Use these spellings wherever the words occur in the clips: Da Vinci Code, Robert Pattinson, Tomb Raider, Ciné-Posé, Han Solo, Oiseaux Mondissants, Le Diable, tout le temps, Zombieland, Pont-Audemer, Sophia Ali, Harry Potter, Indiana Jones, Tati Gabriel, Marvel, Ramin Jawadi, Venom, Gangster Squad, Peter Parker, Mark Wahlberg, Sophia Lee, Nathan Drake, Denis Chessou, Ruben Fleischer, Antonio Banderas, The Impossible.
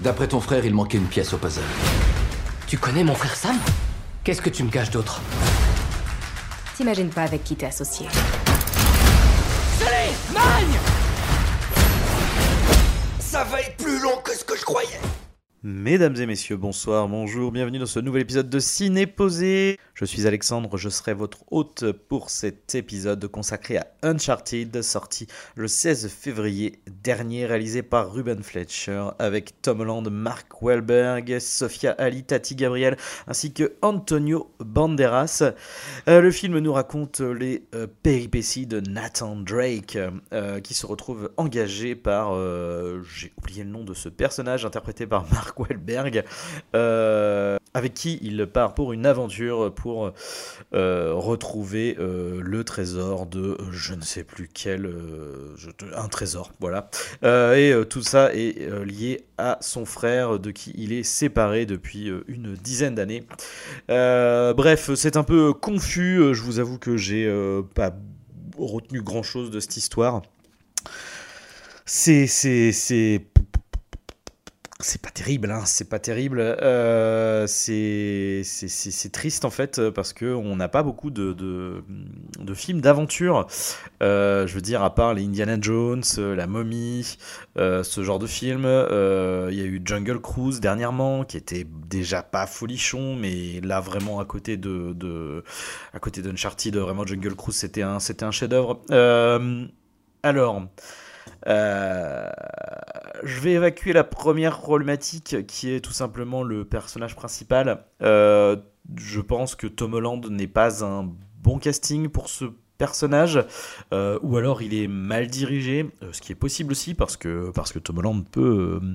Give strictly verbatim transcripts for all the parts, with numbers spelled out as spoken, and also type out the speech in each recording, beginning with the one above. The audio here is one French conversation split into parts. D'après ton frère, il manquait une pièce au puzzle. Tu connais mon frère Sam? Qu'est-ce que tu me caches d'autre? T'imagines pas avec qui t'es associé. Sully! Magne! Ça va être plus long que ce que je croyais. Mesdames et messieurs, bonsoir, bonjour, bienvenue dans ce nouvel épisode de Ciné-Posé. Je suis Alexandre, je serai votre hôte pour cet épisode consacré à Uncharted, sorti le seize février dernier, réalisé par Ruben Fleischer, avec Tom Holland, Mark Wahlberg, Sophia Ali, Tati Gabriel, ainsi que Antonio Banderas. Euh, le film nous raconte les euh, péripéties de Nathan Drake, euh, qui se retrouve engagé par, euh, j'ai oublié le nom de ce personnage, interprété par Mark Wahlberg, euh, avec qui il part pour une aventure pour euh, retrouver euh, le trésor de je ne sais plus quel euh, je, un trésor, voilà, euh, et euh, tout ça est euh, lié à son frère de qui il est séparé depuis euh, une dizaine d'années. Euh, bref, c'est un peu confus, je vous avoue que j'ai euh, pas retenu grand chose de cette histoire. c'est c'est c'est C'est pas terrible, hein, c'est pas terrible. Euh, c'est, c'est, c'est, c'est triste en fait, parce qu'on n'a pas beaucoup de, de, de films d'aventure. Euh, je veux dire, à part les Indiana Jones, La Momie, euh, ce genre de films. Euh, il y a eu Jungle Cruise dernièrement, qui était déjà pas folichon, mais là vraiment à côté de, de à côté d'Uncharted, vraiment Jungle Cruise, c'était un, c'était un chef-d'œuvre. Euh, alors. Euh, je vais évacuer la première problématique qui est tout simplement le personnage principal. Euh, je pense que Tom Holland n'est pas un bon casting pour ce personnage, euh, ou alors il est mal dirigé, ce qui est possible aussi parce que, parce que Tom Holland peut... Euh,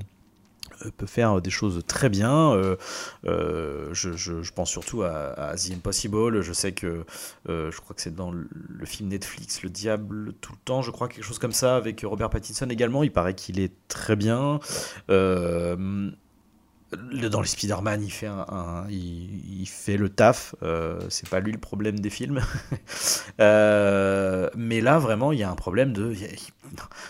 peut faire des choses très bien. Euh, euh, je, je, je pense surtout à, à The Impossible. Je sais que euh, je crois que c'est dans le, le film Netflix, Le Diable, tout le temps, je crois, quelque chose comme ça, avec Robert Pattinson également. Il paraît qu'il est très bien. Euh, dans les Spider-Man, il fait, un, un, il, il fait le taf. Euh, c'est pas lui le problème des films. euh, mais là, vraiment, il y a un problème de...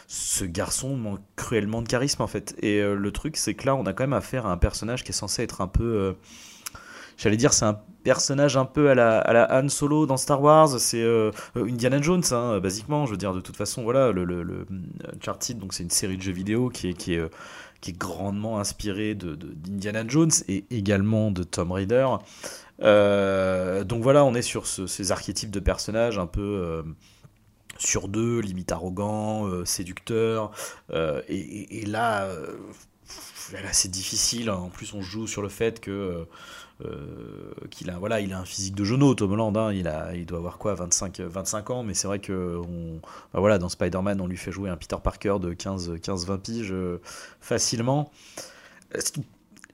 Ce garçon manque cruellement de charisme en fait. Et euh, le truc, c'est que là, on a quand même affaire à un personnage qui est censé être un peu... Euh, j'allais dire, c'est un personnage un peu à la, à la Han Solo dans Star Wars. C'est euh, Indiana Jones, hein, basiquement. Je veux dire, de toute façon, voilà, le, le, le Uncharted, donc c'est une série de jeux vidéo qui est... Qui est euh, qui est grandement inspiré de, de, d'Indiana Jones et également de Tomb Raider. Euh, donc voilà, on est sur ce, ces archétypes de personnages un peu euh, sur deux, limite arrogants, euh, séducteurs. Euh, et, et, et là, euh, là, c'est difficile. En plus, on joue sur le fait que... Euh, qu'il a, voilà, il a un physique de jeuneau, Tom Holland, hein, il, a, il doit avoir quoi, vingt-cinq ans, mais c'est vrai que on, ben voilà, dans Spider-Man on lui fait jouer un Peter Parker de quinze à vingt piges euh, facilement.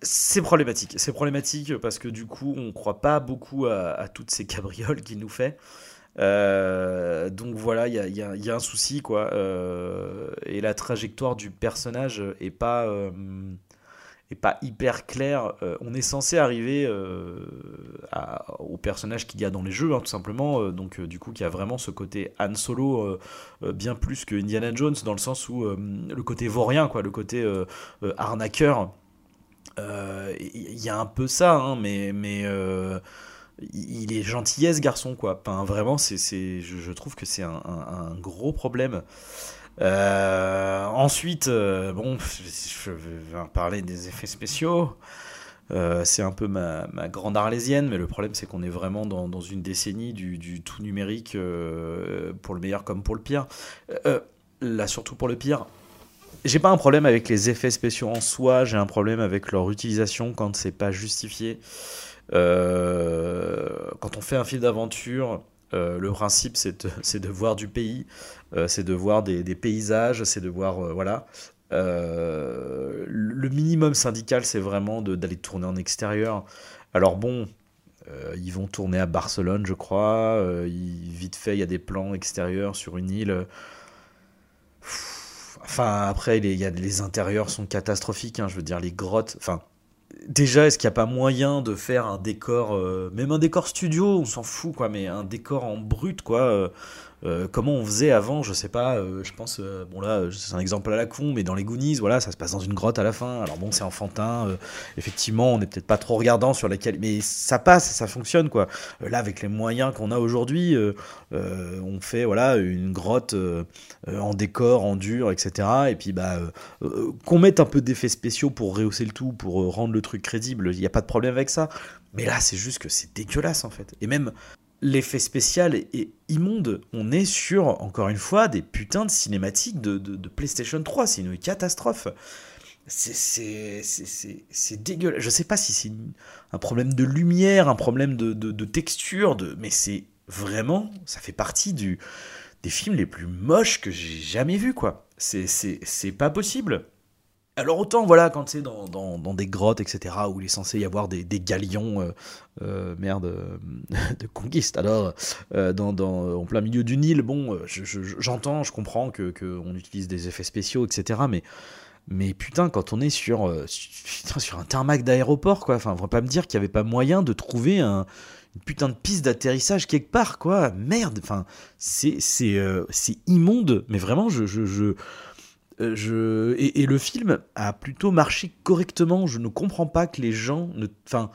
C'est problématique, c'est problématique parce que du coup on croit pas beaucoup à, à toutes ces cabrioles qu'il nous fait. Euh, donc voilà, il y a, y, a, y a un souci quoi, euh, et la trajectoire du personnage est pas... Euh, et pas hyper clair. Euh, on est censé arriver euh, à, au personnage qu'il y a dans les jeux, hein, tout simplement, euh, donc euh, du coup qui a vraiment ce côté Han Solo euh, euh, bien plus que Indiana Jones, dans le sens où euh, le côté vaurien, quoi, le côté euh, euh, arnaqueur, il euh, y, y a un peu ça, hein, mais, mais euh, il est gentillet ce garçon, quoi. Enfin, vraiment, c'est, c'est, je, je trouve que c'est un, un, un gros problème. Euh, ensuite, euh, bon, je vais parler des effets spéciaux. Euh, c'est un peu ma, ma grande arlésienne, mais le problème c'est qu'on est vraiment dans, dans une décennie du, du tout numérique, euh, pour le meilleur comme pour le pire. Euh, là, surtout pour le pire. J'ai pas un problème avec les effets spéciaux en soi, j'ai un problème avec leur utilisation quand c'est pas justifié. Euh, quand on fait un film d'aventure, Euh, le principe c'est de, c'est de voir du pays, euh, c'est de voir des, des paysages, c'est de voir euh, voilà, euh, le minimum syndical c'est vraiment de, d'aller tourner en extérieur. Alors bon, euh, ils vont tourner à Barcelone je crois, euh, ils, vite fait il y a des plans extérieurs sur une île. Pff, enfin après les, y a, les intérieurs sont catastrophiques, hein, je veux dire les grottes, enfin... Déjà, est-ce qu'il n'y a pas moyen de faire un décor, euh, même un décor studio, on s'en fout, quoi, mais un décor en brut, quoi, euh, Euh, comment on faisait avant, je sais pas, euh, je pense, euh, bon là, c'est un exemple à la con, mais dans les Goonies, voilà, ça se passe dans une grotte à la fin. Alors bon, c'est enfantin, euh, effectivement, on n'est peut-être pas trop regardant sur laquelle, mais ça passe, ça fonctionne, quoi. Euh, là, avec les moyens qu'on a aujourd'hui, euh, euh, on fait, voilà, une grotte euh, euh, en décor, en dur, et cetera. Et puis, bah, euh, euh, qu'on mette un peu d'effets spéciaux pour rehausser le tout, pour euh, rendre le truc crédible, il n'y a pas de problème avec ça. Mais là, c'est juste que c'est dégueulasse, en fait. Et même... l'effet spécial est immonde. On est sur, encore une fois, des putains de cinématiques de, de, de PlayStation trois. C'est une catastrophe. C'est, c'est, c'est, c'est, c'est dégueulasse. Je sais pas si c'est une, un problème de lumière, un problème de, de, de texture, de, mais c'est vraiment... ça fait partie du, des films les plus moches que j'ai jamais vus, quoi. C'est, c'est, c'est pas possible. Alors autant, voilà, quand c'est dans, dans, dans des grottes, et cetera, où il est censé y avoir des, des galions, euh, euh, merde, euh, de conquistadors, euh, dans, dans, en plein milieu du Nil, bon, je, je, j'entends, je comprends que, que on utilise des effets spéciaux, et cetera, mais, mais putain, quand on est sur, euh, putain, sur un tarmac d'aéroport, quoi, enfin, on va pas me dire qu'il y avait pas moyen de trouver un... une putain de piste d'atterrissage quelque part, quoi, merde, enfin, c'est, c'est, euh, c'est immonde, mais vraiment, je... je, je... Je... Et, et le film a plutôt marché correctement. Je ne comprends pas que les gens ne... enfin,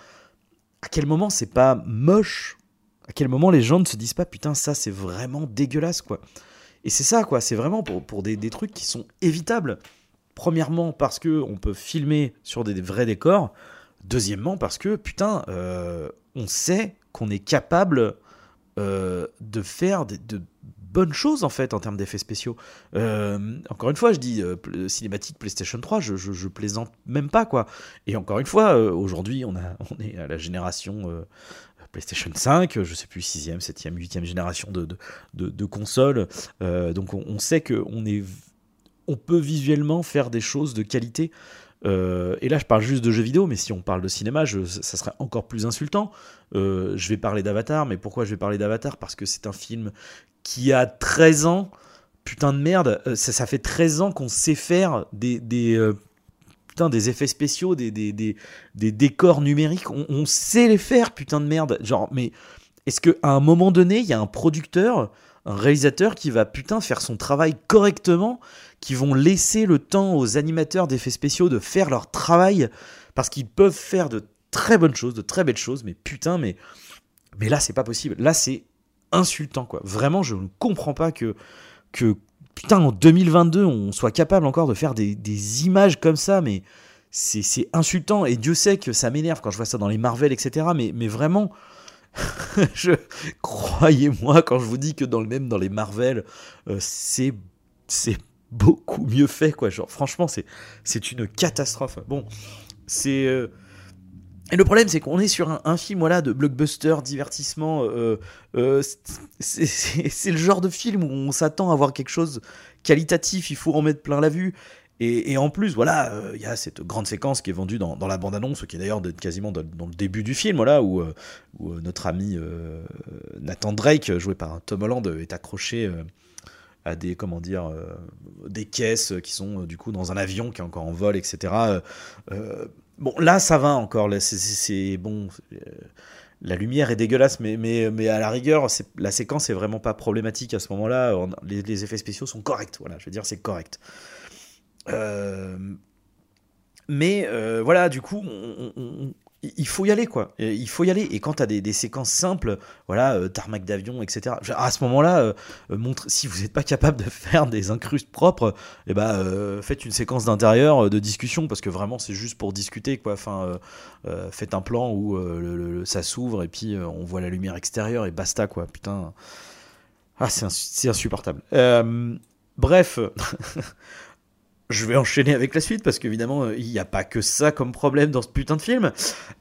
à quel moment c'est pas moche, à quel moment les gens ne se disent pas putain ça c'est vraiment dégueulasse, quoi. Et c'est ça, quoi, c'est vraiment pour, pour des, des trucs qui sont évitables. Premièrement parce que on peut filmer sur des, des vrais décors. Deuxièmement parce que putain euh, on sait qu'on est capable euh, de faire des, de bonne chose en fait en termes d'effets spéciaux. Euh, encore une fois, je dis euh, cinématique PlayStation trois, je, je, je plaisante même pas, quoi. Et encore une fois, euh, aujourd'hui, on, a, on est à la génération euh, PlayStation cinq, je sais plus, sixième, septième, huitième génération de, de, de, de consoles. Euh, donc on, on sait qu'on est, on peut visuellement faire des choses de qualité. Euh, et là, je parle juste de jeux vidéo, mais si on parle de cinéma, je, ça serait encore plus insultant. Euh, je vais parler d'Avatar, mais pourquoi je vais parler d'Avatar ? Parce que c'est un film qui a treize ans, putain de merde, ça, ça fait treize ans qu'on sait faire des, des, euh, putain, des effets spéciaux, des, des, des, des décors numériques, on, on sait les faire, putain de merde. Genre, mais est-ce qu'à un moment donné, il y a un producteur, un réalisateur qui va putain faire son travail correctement, qui vont laisser le temps aux animateurs d'effets spéciaux de faire leur travail, parce qu'ils peuvent faire de très bonnes choses, de très belles choses, mais putain, mais, mais là, c'est pas possible. Là, c'est insultant, quoi. Vraiment, je ne comprends pas que, que putain, en deux mille vingt-deux, on soit capable encore de faire des, des images comme ça, mais c'est, c'est insultant. Et Dieu sait que ça m'énerve quand je vois ça dans les Marvel, et cetera. Mais, mais vraiment, je, croyez-moi quand je vous dis que dans le même dans les Marvel, euh, c'est, c'est beaucoup mieux fait, quoi. Genre, franchement, c'est, c'est une catastrophe. Bon, c'est... Euh, et le problème, c'est qu'on est sur un, un film, voilà, de blockbuster, divertissement. Euh, euh, c'est, c'est, c'est le genre de film où on s'attend à voir quelque chose qualitatif. Il faut en mettre plein la vue. Et, et en plus, voilà, il euh, y a cette grande séquence qui est vendue dans, dans la bande-annonce, qui est d'ailleurs de, quasiment de, dans le début du film, voilà, où, euh, où notre ami euh, Nathan Drake, joué par Tom Holland, est accroché... Euh, à des, comment dire, euh, des caisses qui sont euh, du coup dans un avion qui est encore en vol, et cetera. Euh, euh, bon, là, ça va encore. Là, c'est, c'est, c'est bon. Euh, la lumière est dégueulasse, mais, mais, mais à la rigueur, c'est, la séquence est vraiment pas problématique à ce moment-là. On, les, les effets spéciaux sont corrects. Voilà, je veux dire, c'est correct. Euh, mais euh, voilà, du coup, on... on, on il faut y aller, quoi. Il faut y aller. Et quand t'as des, des séquences simples, voilà, euh, tarmac d'avion, et cetrer, à ce moment-là, euh, montre, si vous n'êtes pas capable de faire des incrustes propres, eh ben, euh, faites une séquence d'intérieur, euh, de discussion, parce que vraiment, c'est juste pour discuter, quoi. Enfin, euh, euh, faites un plan où euh, le, le, ça s'ouvre et puis euh, on voit la lumière extérieure et basta, quoi. Putain. Ah, c'est, ins- c'est insupportable. Euh, bref. Je vais enchaîner avec la suite parce qu'évidemment, il n'y a pas que ça comme problème dans ce putain de film.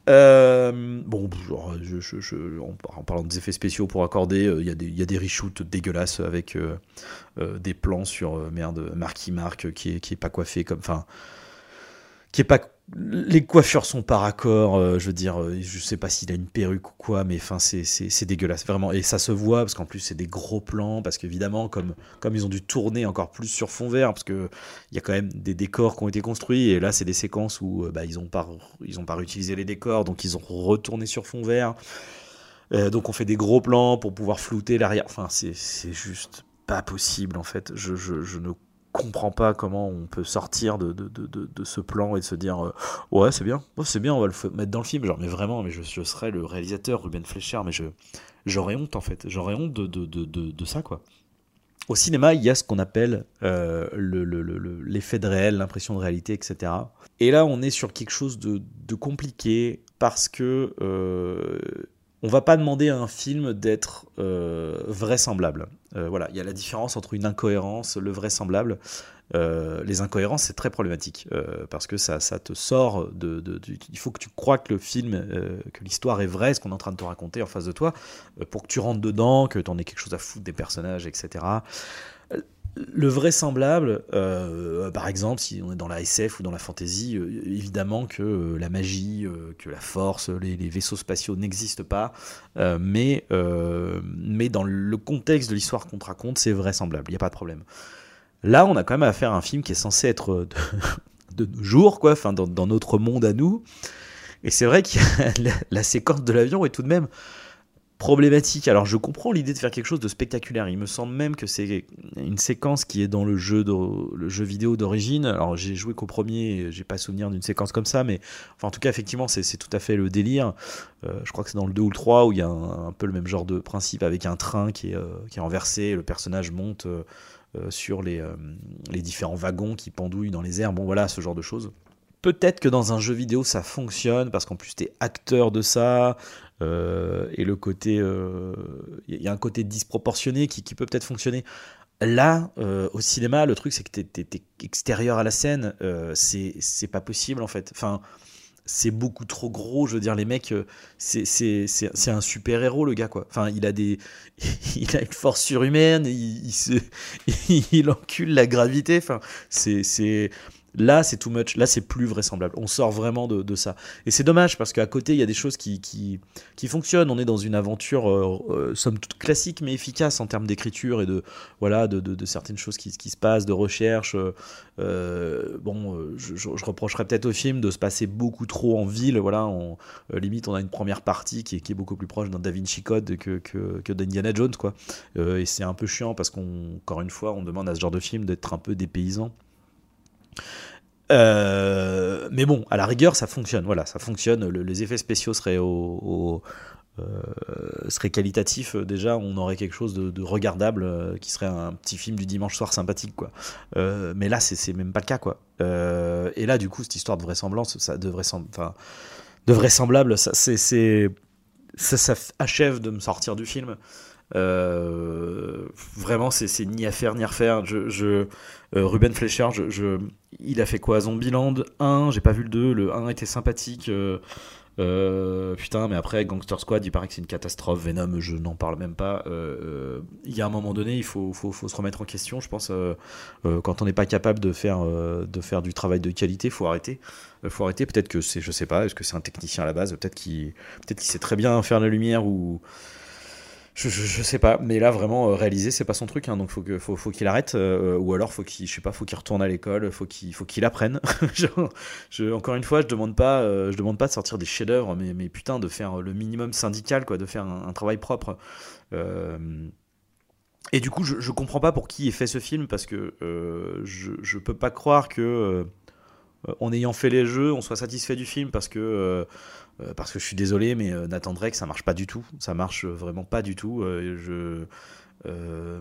Euh, bon, genre, je, je, je, en parlant des effets spéciaux pour accorder, il y a des, il y a des reshoots dégueulasses avec euh, euh, des plans sur euh, merde, Marky Mark qui est, qui est pas coiffé comme. Enfin, qui est pas. Les coiffures sont par accord, euh, je veux dire, euh, je sais pas s'il a une perruque ou quoi, mais enfin c'est, c'est, c'est dégueulasse, vraiment. Et ça se voit, parce qu'en plus c'est des gros plans, parce qu'évidemment, comme, comme ils ont dû tourner encore plus sur fond vert, parce qu'il y a quand même des décors qui ont été construits, et là c'est des séquences où euh, bah, ils n'ont pas, ils ont pas réutilisé les décors, donc ils ont retourné sur fond vert. Euh, donc on fait des gros plans pour pouvoir flouter l'arrière. Enfin, c'est, c'est juste pas possible, en fait. Je, je, je ne comprends pas comment on peut sortir de, de, de, de, de ce plan et de se dire euh, ouais, c'est bien, ouais, c'est bien, on va le f- mettre dans le film. Genre, mais vraiment, mais je, je serais le réalisateur Ruben Fleischer, mais je, j'aurais honte, en fait. J'aurais honte de, de, de, de, de ça, quoi. Au cinéma, il y a ce qu'on appelle euh, le, le, le, l'effet de réel, l'impression de réalité, et cetera. Et là, on est sur quelque chose de, de compliqué parce que euh, on va pas demander à un film d'être euh, vraisemblable. Euh, voilà, il y a la différence entre une incohérence, le vraisemblable. Euh, les incohérences, c'est très problématique euh, parce que ça, ça te sort de, de, de... Il faut que tu crois que le film, euh, que l'histoire est vraie, ce qu'on est en train de te raconter en face de toi, euh, pour que tu rentres dedans, que t'en aies quelque chose à foutre des personnages, et cetera. Le vraisemblable, euh, par exemple, si on est dans la S F ou dans la fantasy, euh, évidemment que euh, la magie, euh, que la force, les, les vaisseaux spatiaux n'existent pas, euh, mais, euh, mais dans le contexte de l'histoire qu'on te raconte, c'est vraisemblable, il n'y a pas de problème. Là, on a quand même à faire un film qui est censé être de, de nos jours, quoi, enfin, dans, dans notre monde à nous. Et c'est vrai que la, la séquence de l'avion est tout de même problématique. Alors, je comprends l'idée de faire quelque chose de spectaculaire. Il me semble même que c'est une séquence qui est dans le jeu, de, le jeu vidéo d'origine. Alors, j'ai joué qu'au premier, j'ai pas souvenir d'une séquence comme ça, mais enfin, en tout cas, effectivement, c'est, c'est tout à fait le délire. Euh, je crois que c'est dans le deux ou le trois où il y a un, un peu le même genre de principe avec un train qui est, euh, qui est renversé, le personnage monte... Euh, Euh, sur les, euh, les différents wagons qui pendouillent dans les airs, bon voilà, ce genre de choses. Peut-être que dans un jeu vidéo ça fonctionne, parce qu'en plus t'es acteur de ça, euh, et le côté, il euh, y a un côté disproportionné qui, qui peut peut-être fonctionner. Là, euh, au cinéma, le truc c'est que t'es, t'es, t'es extérieur à la scène, euh, c'est, c'est pas possible en fait, enfin... C'est beaucoup trop gros, je veux dire, les mecs, c'est, c'est, c'est, c'est un super-héros, le gars, quoi. Enfin, il a, des, il a une force surhumaine, il, il, se, il encule la gravité. Enfin, c'est, c'est, là, c'est too much, là, c'est plus vraisemblable. On sort vraiment de, de ça. Et c'est dommage, parce qu'à côté, il y a des choses qui, qui, qui fonctionnent. On est dans une aventure, euh, euh, somme toute classique, mais efficace en termes d'écriture et de, voilà, de, de, de certaines choses qui, qui se passent, de recherche... Euh, Euh, bon, je, je, je reprocherais peut-être au film de se passer beaucoup trop en ville. Voilà, on, euh, limite, on a une première partie qui est, qui est beaucoup plus proche d'un Da Vinci Code que, que, que d'Indiana Jones, quoi. Euh, et c'est un peu chiant parce qu'encore une fois, on demande à ce genre de film d'être un peu dépaysant. Euh, mais bon, à la rigueur, ça fonctionne. Voilà, ça fonctionne. Le, les effets spéciaux seraient au, au Euh, serait qualitatif, déjà on aurait quelque chose de, de regardable, euh, qui serait un petit film du dimanche soir sympathique, quoi. Euh, mais là c'est, c'est même pas le cas, quoi. Euh, et là du coup cette histoire de vraisemblance, ça, de, vraisem... enfin, de vraisemblable, ça, c'est, c'est... Ça, ça achève de me sortir du film. Euh, vraiment c'est, c'est ni à faire ni à refaire. Je, je, euh, Ruben Fleischer, je, je... il a fait quoi? Zombieland un, j'ai pas vu le deux, le un était sympathique. euh... Euh, putain, mais après Gangster Squad, il paraît que c'est une catastrophe. Venom, je n'en parle même pas. Il euh, euh, y a un moment donné, il faut, faut, faut se remettre en question, je pense. Euh, euh, quand on n'est pas capable de faire, euh, de faire du travail de qualité, faut arrêter. Euh, faut arrêter. Peut-être que c'est, je sais pas, est-ce que c'est un technicien à la base, peut-être qu'il, peut-être qu'il sait très bien faire la lumière, ou je, je, je sais pas. Mais là, vraiment, réaliser, c'est pas son truc. Hein, donc faut que, faut, faut qu'il arrête, euh, ou alors faut qu'il, je sais pas, faut qu'il retourne à l'école, faut qu'il, faut qu'il apprenne. Genre, je, encore une fois, je demande pas, euh, je demande pas de sortir des chefs-d'œuvre, mais, mais putain, de faire le minimum syndical, quoi, de faire un, un travail propre. Euh, et du coup, je, je comprends pas pour qui est fait ce film, parce que euh, je, je peux pas croire que euh, en ayant fait les jeux, on soit satisfait du film, parce que. Euh, Parce que je suis désolé, mais Nathan Drake, ça marche pas du tout. Ça marche vraiment pas du tout. Euh, je, euh,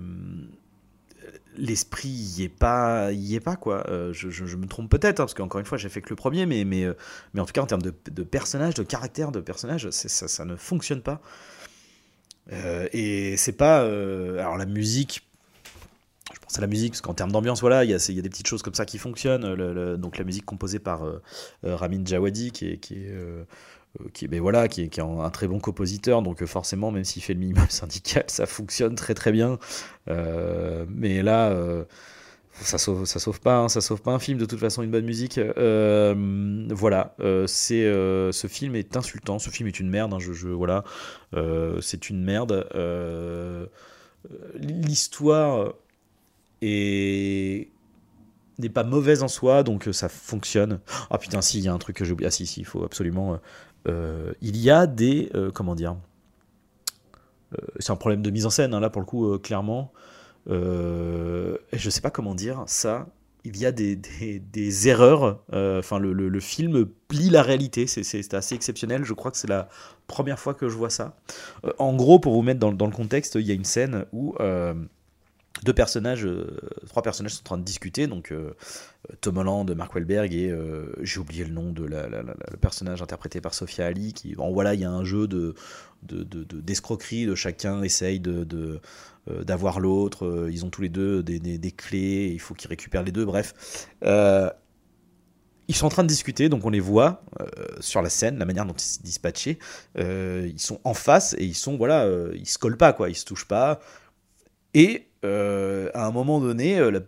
l'esprit y est pas, y est pas quoi. Euh, je, je, je me trompe peut-être, hein, parce qu'encore une fois, j'ai fait que le premier, mais mais mais en tout cas en termes de, de personnages, de caractère, de personnages, ça, ça ne fonctionne pas. Euh, et c'est pas. Euh, alors la musique. Je pense à la musique, parce qu'en termes d'ambiance, voilà, il y a, y a des petites choses comme ça qui fonctionnent. Le, le, donc la musique composée par euh, Ramin Jawadi, qui est, qui est, euh, qui est, ben voilà, qui est, qui est un très bon compositeur. Donc forcément, même s'il fait le minimum syndical, ça fonctionne très très bien. Euh, mais là, euh, ça sauve, ça sauve pas, hein, ça sauve pas un film. De toute façon, une bonne musique, euh, voilà. Euh, c'est, euh, ce film est insultant. Ce film est une merde. Hein, je, je, voilà, euh, c'est une merde. Euh, l'histoire. Et n'est pas mauvaise en soi, donc ça fonctionne. Ah putain, si, il y a un truc que j'ai oublié. Ah si, si, il faut absolument... Euh, il y a des... Euh, comment dire euh, c'est un problème de mise en scène, hein, là pour le coup, euh, clairement. Euh, je sais pas comment dire ça. Il y a des, des, des erreurs. Enfin, euh, le, le, le film plie la réalité. C'est, c'est, c'est assez exceptionnel. Je crois que c'est la première fois que je vois ça. Euh, en gros, pour vous mettre dans, dans le contexte, il y a une scène où euh, deux personnages, euh, trois personnages sont en train de discuter. Donc, euh, Tom Holland, Mark Wahlberg et euh, j'ai oublié le nom de la, la, la, la, le personnage interprété par Sophia Ali. Qui, bon, voilà, il y a un jeu de, de, de, de d'escroquerie. De chacun essaye de, de d'avoir l'autre, ils ont tous les deux des, des, des clés, il faut qu'ils récupèrent les deux, bref. Euh, ils sont en train de discuter, donc on les voit euh, sur la scène, la manière dont ils se dispatchaient. Euh, ils sont en face et ils sont, voilà, euh, ils se collent pas, quoi, ils se touchent pas. Et euh, à un moment donné, euh, le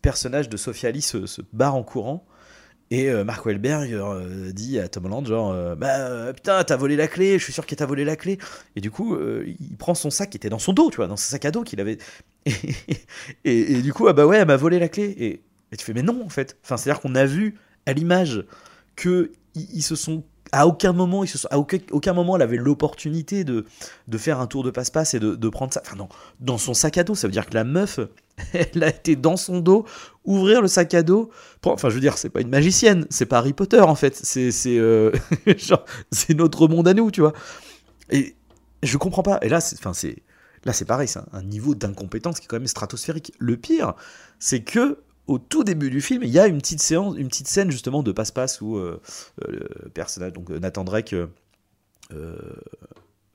personnage de Sophia Lee se, se barre en courant. Et euh, Mark Wahlberg euh, dit à Tom Holland, genre, euh, bah euh, putain, t'as volé la clé, je suis sûr qu'il t'a volé la clé. Et du coup, euh, il prend son sac qui était dans son dos, tu vois, dans son sac à dos qu'il avait. Et, et, et du coup, ah bah ouais, elle m'a volé la clé. Et, et tu fais, mais non, en fait. Enfin, c'est-à-dire qu'on a vu à l'image qu'ils ils se sont. À aucun moment, ils se sont, à aucun, aucun moment, elle avait l'opportunité de, de faire un tour de passe-passe et de, de prendre ça. Enfin, non, dans son sac à dos, ça veut dire que la meuf, elle a été dans son dos, ouvrir le sac à dos. Pour, enfin, je veux dire, c'est pas une magicienne, c'est pas Harry Potter en fait, c'est, c'est, euh, genre, c'est notre monde à nous, tu vois. Et je comprends pas. Et là, c'est, enfin, c'est, là, c'est pareil, c'est un, un niveau d'incompétence qui est quand même stratosphérique. Le pire, c'est que. Au tout début du film, il y a une petite séance, une petite scène justement de passe-passe où euh, le personnage, donc Nathan Drake, euh,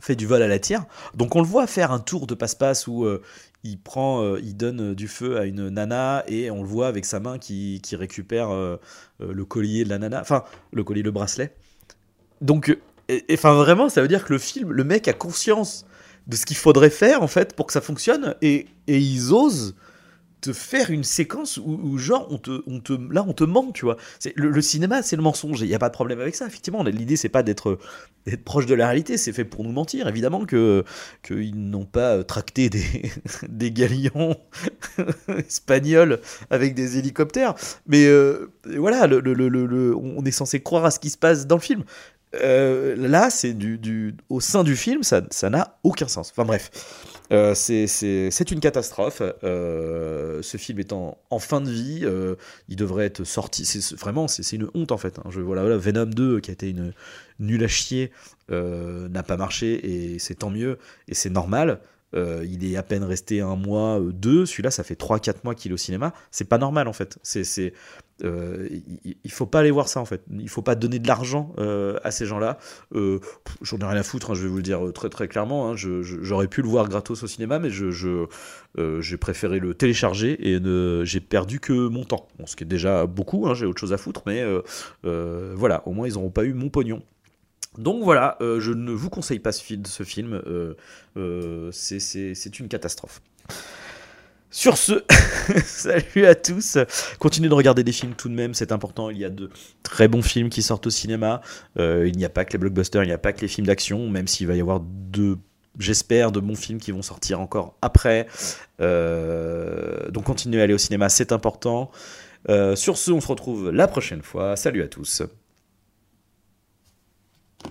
fait du vol à la tire. Donc on le voit faire un tour de passe-passe où euh, il prend, euh, il donne du feu à une nana et on le voit avec sa main qui, qui récupère euh, le collier de la nana, enfin le collier, le bracelet. Donc, enfin vraiment, ça veut dire que le film, le mec a conscience de ce qu'il faudrait faire en fait pour que ça fonctionne et, et ils osent. Te faire une séquence où, où genre on te, on te, là on te ment, tu vois. C'est, le, le cinéma c'est le mensonge, il n'y a pas de problème avec ça, effectivement. L'idée c'est pas d'être, d'être proche de la réalité, c'est fait pour nous mentir. Évidemment que qu'ils n'ont pas tracté des, des galions espagnols avec des hélicoptères, mais euh, voilà, le, le, le, le, on est censé croire à ce qui se passe dans le film. Euh, là, c'est du, du, au sein du film, ça, ça n'a aucun sens. Enfin bref, euh, c'est, c'est, c'est une catastrophe. Euh, ce film étant en fin de vie, euh, il devrait être sorti. C'est, vraiment, c'est, c'est une honte en fait. Hein. Je, voilà, voilà, Venom deux, qui a été une nulle à chier, euh, n'a pas marché et c'est tant mieux et c'est normal. Euh, il est à peine resté un mois, euh, deux. Celui-là, ça fait trois, quatre mois qu'il est au cinéma. C'est pas normal en fait. C'est, c'est, euh, il, il faut pas aller voir ça en fait. Il faut pas donner de l'argent euh, à ces gens-là. Euh, j'en ai rien à foutre. Hein, je vais vous le dire très très clairement. Hein, je, je, j'aurais pu le voir gratos au cinéma, mais je, je, euh, j'ai préféré le télécharger et ne, j'ai perdu que mon temps. Bon, ce qui est déjà beaucoup. Hein, j'ai autre chose à foutre, mais euh, euh, voilà. Au moins, ils n'auront pas eu mon pognon. Donc voilà, euh, je ne vous conseille pas ce film, ce film euh, euh, c'est, c'est, c'est une catastrophe. Sur ce, salut à tous. Continuez de regarder des films tout de même, c'est important. Il y a de très bons films qui sortent au cinéma. Euh, il n'y a pas que les blockbusters, il n'y a pas que les films d'action, même s'il va y avoir de, j'espère, de bons films qui vont sortir encore après. Euh, donc continuez à aller au cinéma, c'est important. Euh, sur ce, on se retrouve la prochaine fois. Salut à tous.